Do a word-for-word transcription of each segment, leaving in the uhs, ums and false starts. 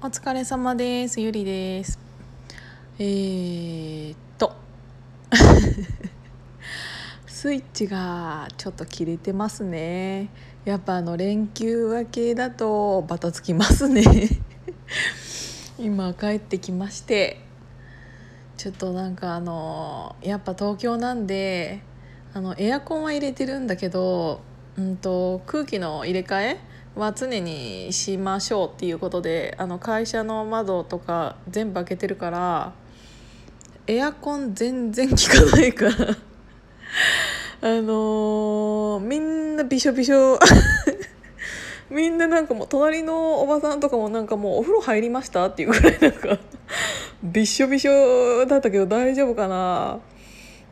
お疲れ様です。ゆりです。えーっとスイッチがちょっと切れてますね。やっぱあの連休明けだとバタつきますね。今帰ってきまして、ちょっとなんかあのやっぱ東京なんであのエアコンは入れてるんだけど、うんと空気の入れ替えは常にしましょうっていうことであの会社の窓とか全部開けてるからエアコン全然効かないからあのー、みんなびしょびしょみんななんかもう隣のおばさんとかもなんかもうお風呂入りましたっていうくらいなんかびしょびしょだったけど大丈夫かな、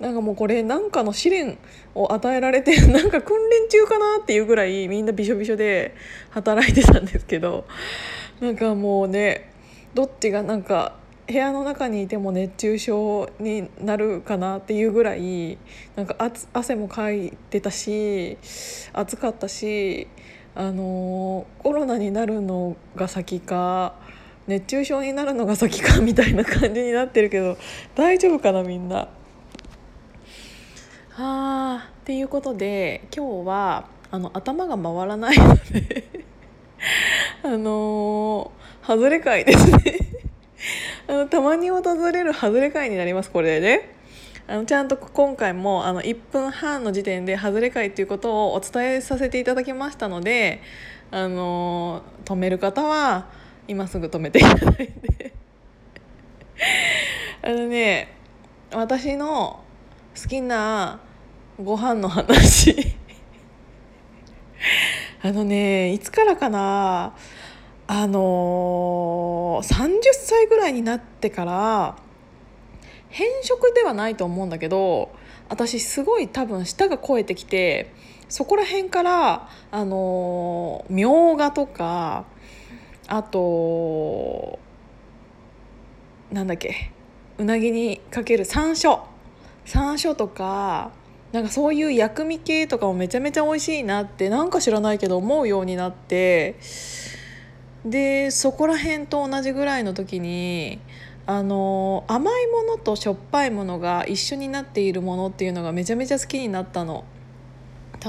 なんかもうこれなんかの試練を与えられてなんか訓練中かなっていうぐらいみんなびしょびしょで働いてたんですけど、なんかもうねどっちがなんか部屋の中にいても熱中症になるかなっていうぐらいなんか汗もかいてたし暑かったし、あのコロナになるのが先か熱中症になるのが先かみたいな感じになってるけど大丈夫かなみんな。あーっていうことで今日はあの頭が回らないのであのー、外れ会ですねあのたまに訪れる外れ会になります。これでねあのちゃんと今回もあのいっぷんはんの時点で外れ会ということをお伝えさせていただきましたので、あのー、止める方は今すぐ止めていただいてあのね私の好きなご飯の話あのねいつからかなあのー、さんじゅっさいぐらいになってから偏食ではないと思うんだけど私すごい多分舌が肥えてきてそこら辺からあのー、みょうがとかあとなんだっけうなぎにかける山椒山椒とかなんかそういう薬味系とかもめちゃめちゃ美味しいなってなんか知らないけど思うようになって、でそこら辺と同じぐらいの時にあの甘いものとしょっぱいものが一緒になっているものっていうのがめちゃめちゃ好きになったの。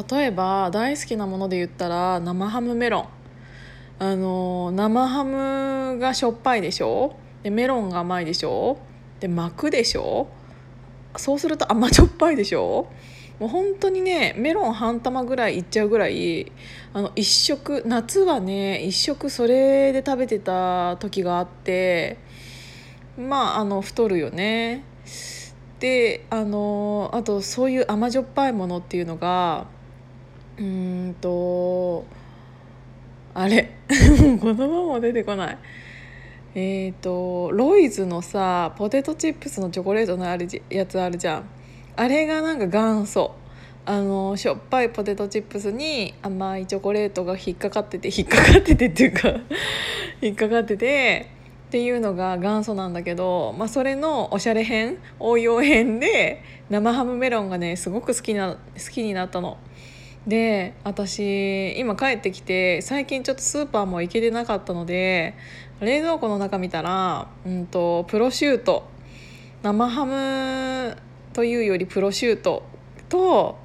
例えば大好きなもので言ったら生ハムメロン、あの生ハムがしょっぱいでしょ、でメロンが甘いでしょ、で巻くでしょ、そうすると甘じょっぱいでしょ。もう本当にねメロン半玉ぐらいいっちゃうぐらいあの一食夏はね一食それで食べてた時があって、まああの太るよね。であのあとそういう甘じょっぱいものっていうのがうーんとあれ言葉も出てこない。えーと、ロイズのさポテトチップスのチョコレートのあるやつあるじゃん、あれがなんか元祖あのしょっぱいポテトチップスに甘いチョコレートが引っかかってて引っかかっててっていうか引っかかっててっていうのが元祖なんだけど、まあ、それのおしゃれ編応用編で生ハムメロンがねすごく好きな好きになったので、私今帰ってきて最近ちょっとスーパーも行けてなかったので冷蔵庫の中見たら、うんと、プロシュート生ハムというよりプロシュートと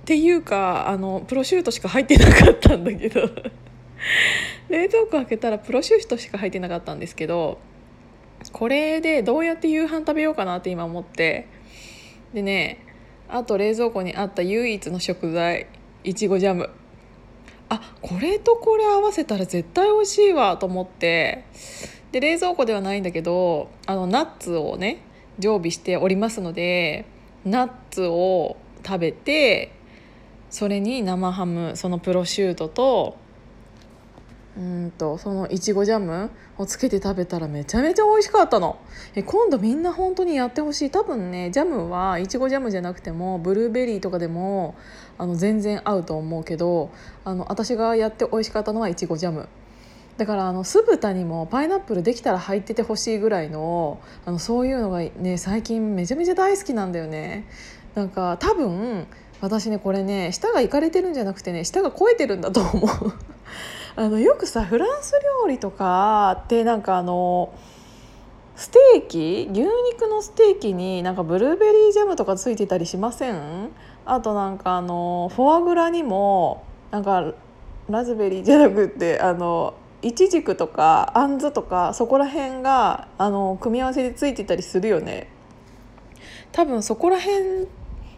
っていうかあのプロシュートしか入ってなかったんだけど冷蔵庫開けたらプロシュートしか入ってなかったんですけど、これでどうやって夕飯食べようかなって今思って、でねあと冷蔵庫にあった唯一の食材いちごジャム、あこれとこれ合わせたら絶対美味しいわと思って、で冷蔵庫ではないんだけどあのナッツをね常備しておりますのでナッツを食べて、それに生ハムそのプロシュートとうんとそのいちごジャムをつけて食べたらめちゃめちゃ美味しかったの。え今度みんな本当にやってほしい。多分ねジャムはいちごジャムじゃなくてもブルーベリーとかでもあの全然合うと思うけど、あの私がやって美味しかったのはいちごジャムだから、あの酢豚にもパイナップルできたら入っててほしいぐらい の, あのそういうのがね最近めちゃめちゃ大好きなんだよね。なんか多分私ねこれね舌がいかれてるんじゃなくてね舌が肥えてるんだと思うあのよくさフランス料理とかってなんかあのステーキ、牛肉のステーキになんかブルーベリージャムとかついてたりしません？あとなんかあのフォアグラにもなんかラズベリーじゃなくってあのイチジクとかあんずとかそこら辺があの組み合わせでついてたりするよね。多分そこら辺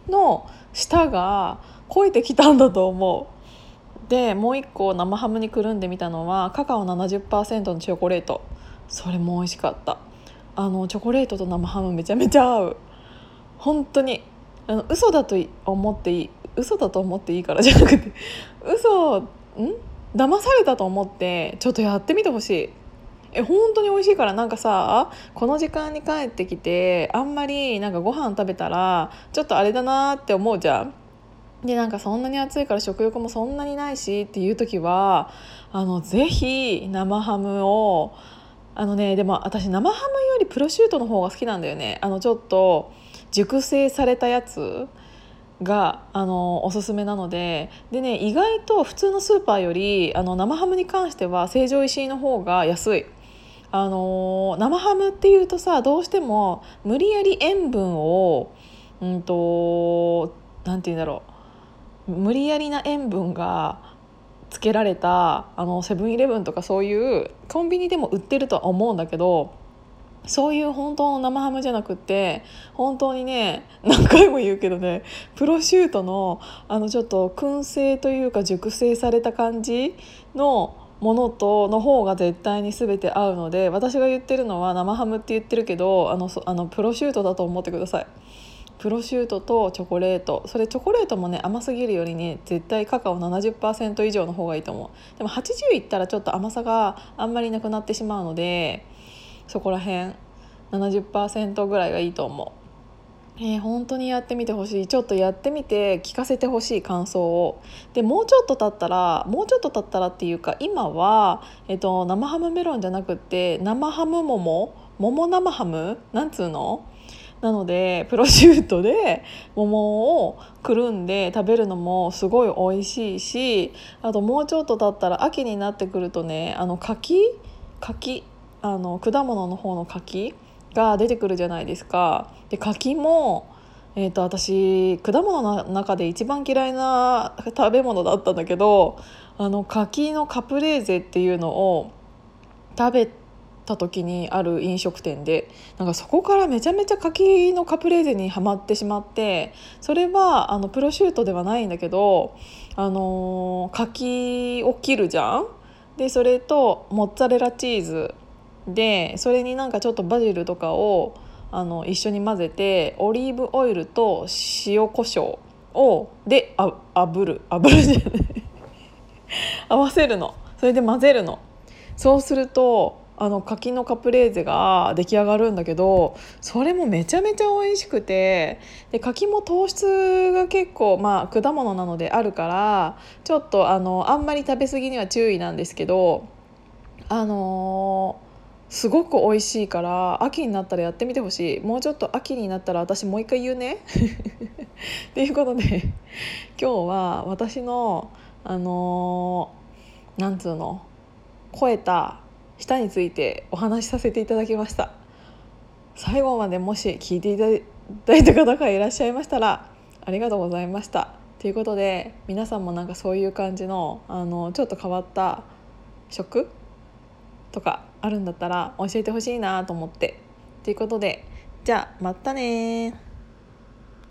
の舌が肥えてきたんだと思う。でもう一個生ハムにくるんでみたのはカカオ ななじゅっパーセント のチョコレート。それも美味しかった。あのチョコレートと生ハムめちゃめちゃ合う。本当にあの嘘だと思っていい嘘だと思っていいからじゃなくて嘘ん騙されたと思ってちょっとやってみてほしい。え本当に美味しいから。なんかさこの時間に帰ってきてあんまりなんかご飯食べたらちょっとあれだなって思うじゃん。でなんかそんなに暑いから食欲もそんなにないしっていう時はあのぜひ生ハムをあのねでも私生ハムよりプロシュートの方が好きなんだよね。あのちょっと熟成されたやつがあのおすすめなので。でね意外と普通のスーパーよりあの生ハムに関しては成城石井の方が安い。あの生ハムっていうとさどうしても無理やり塩分をうんとなんて言うんだろう無理やりな塩分がつけられたあのセブンイレブンとかそういうコンビニでも売ってるとは思うんだけど、そういう本当の生ハムじゃなくって本当にね何回も言うけどねプロシュートのあのちょっと燻製というか熟成された感じのものとの方が絶対に全て合うので、私が言ってるのは生ハムって言ってるけどあのあのプロシュートだと思ってください。プロシュートとチョコレート、それチョコレートもね甘すぎるよりね絶対カカオ ななじゅっパーセント 以上の方がいいと思う。でもはちじゅういったらちょっと甘さがあんまりなくなってしまうのでそこら辺 ななじゅっパーセント ぐらいがいいと思う。えー、本当にやってみてほしい。ちょっとやってみて聞かせてほしい感想を。でもうちょっと経ったらもうちょっと経ったらっていうか今は、えっと、生ハムメロンじゃなくって生ハム桃桃生ハムなんつうのなのでプロシュートで桃をくるんで食べるのもすごい美味しいし、あともうちょっと経ったら秋になってくるとねあの柿柿あの果物の方の柿が出てくるじゃないですか。で柿も、えー、と私果物の中で一番嫌いな食べ物だったんだけど、あの柿のカプレーゼっていうのを食べた時にある飲食店でなんかそこからめちゃめちゃ柿のカプレーゼにハマってしまって、それはあのプロシュートではないんだけど、あのー、柿を切るじゃん。でそれとモッツァレラチーズでそれになんかちょっとバジルとかをあの一緒に混ぜてオリーブオイルと塩コショウをであ炙る炙るじゃない合わせるの。それで混ぜるの。そうするとあの柿のカプレーゼが出来上がるんだけど、それもめちゃめちゃ美味しくて、で柿も糖質が結構、まあ、果物なのであるからちょっと あのあんまり食べ過ぎには注意なんですけど、あのーすごく美味しいから秋になったらやってみてほしい。もうちょっと秋になったら私もう一回言うねっていうことで今日は私のあのー、なんつうの肥えた舌についてお話しさせていただきました。最後までもし聞いていただいた方がいらっしゃいましたらありがとうございましたということで、皆さんもなんかそういう感じの、あのー、ちょっと変わった食とかあるんだったら教えてほしいなと思って。ということで、じゃあまたね。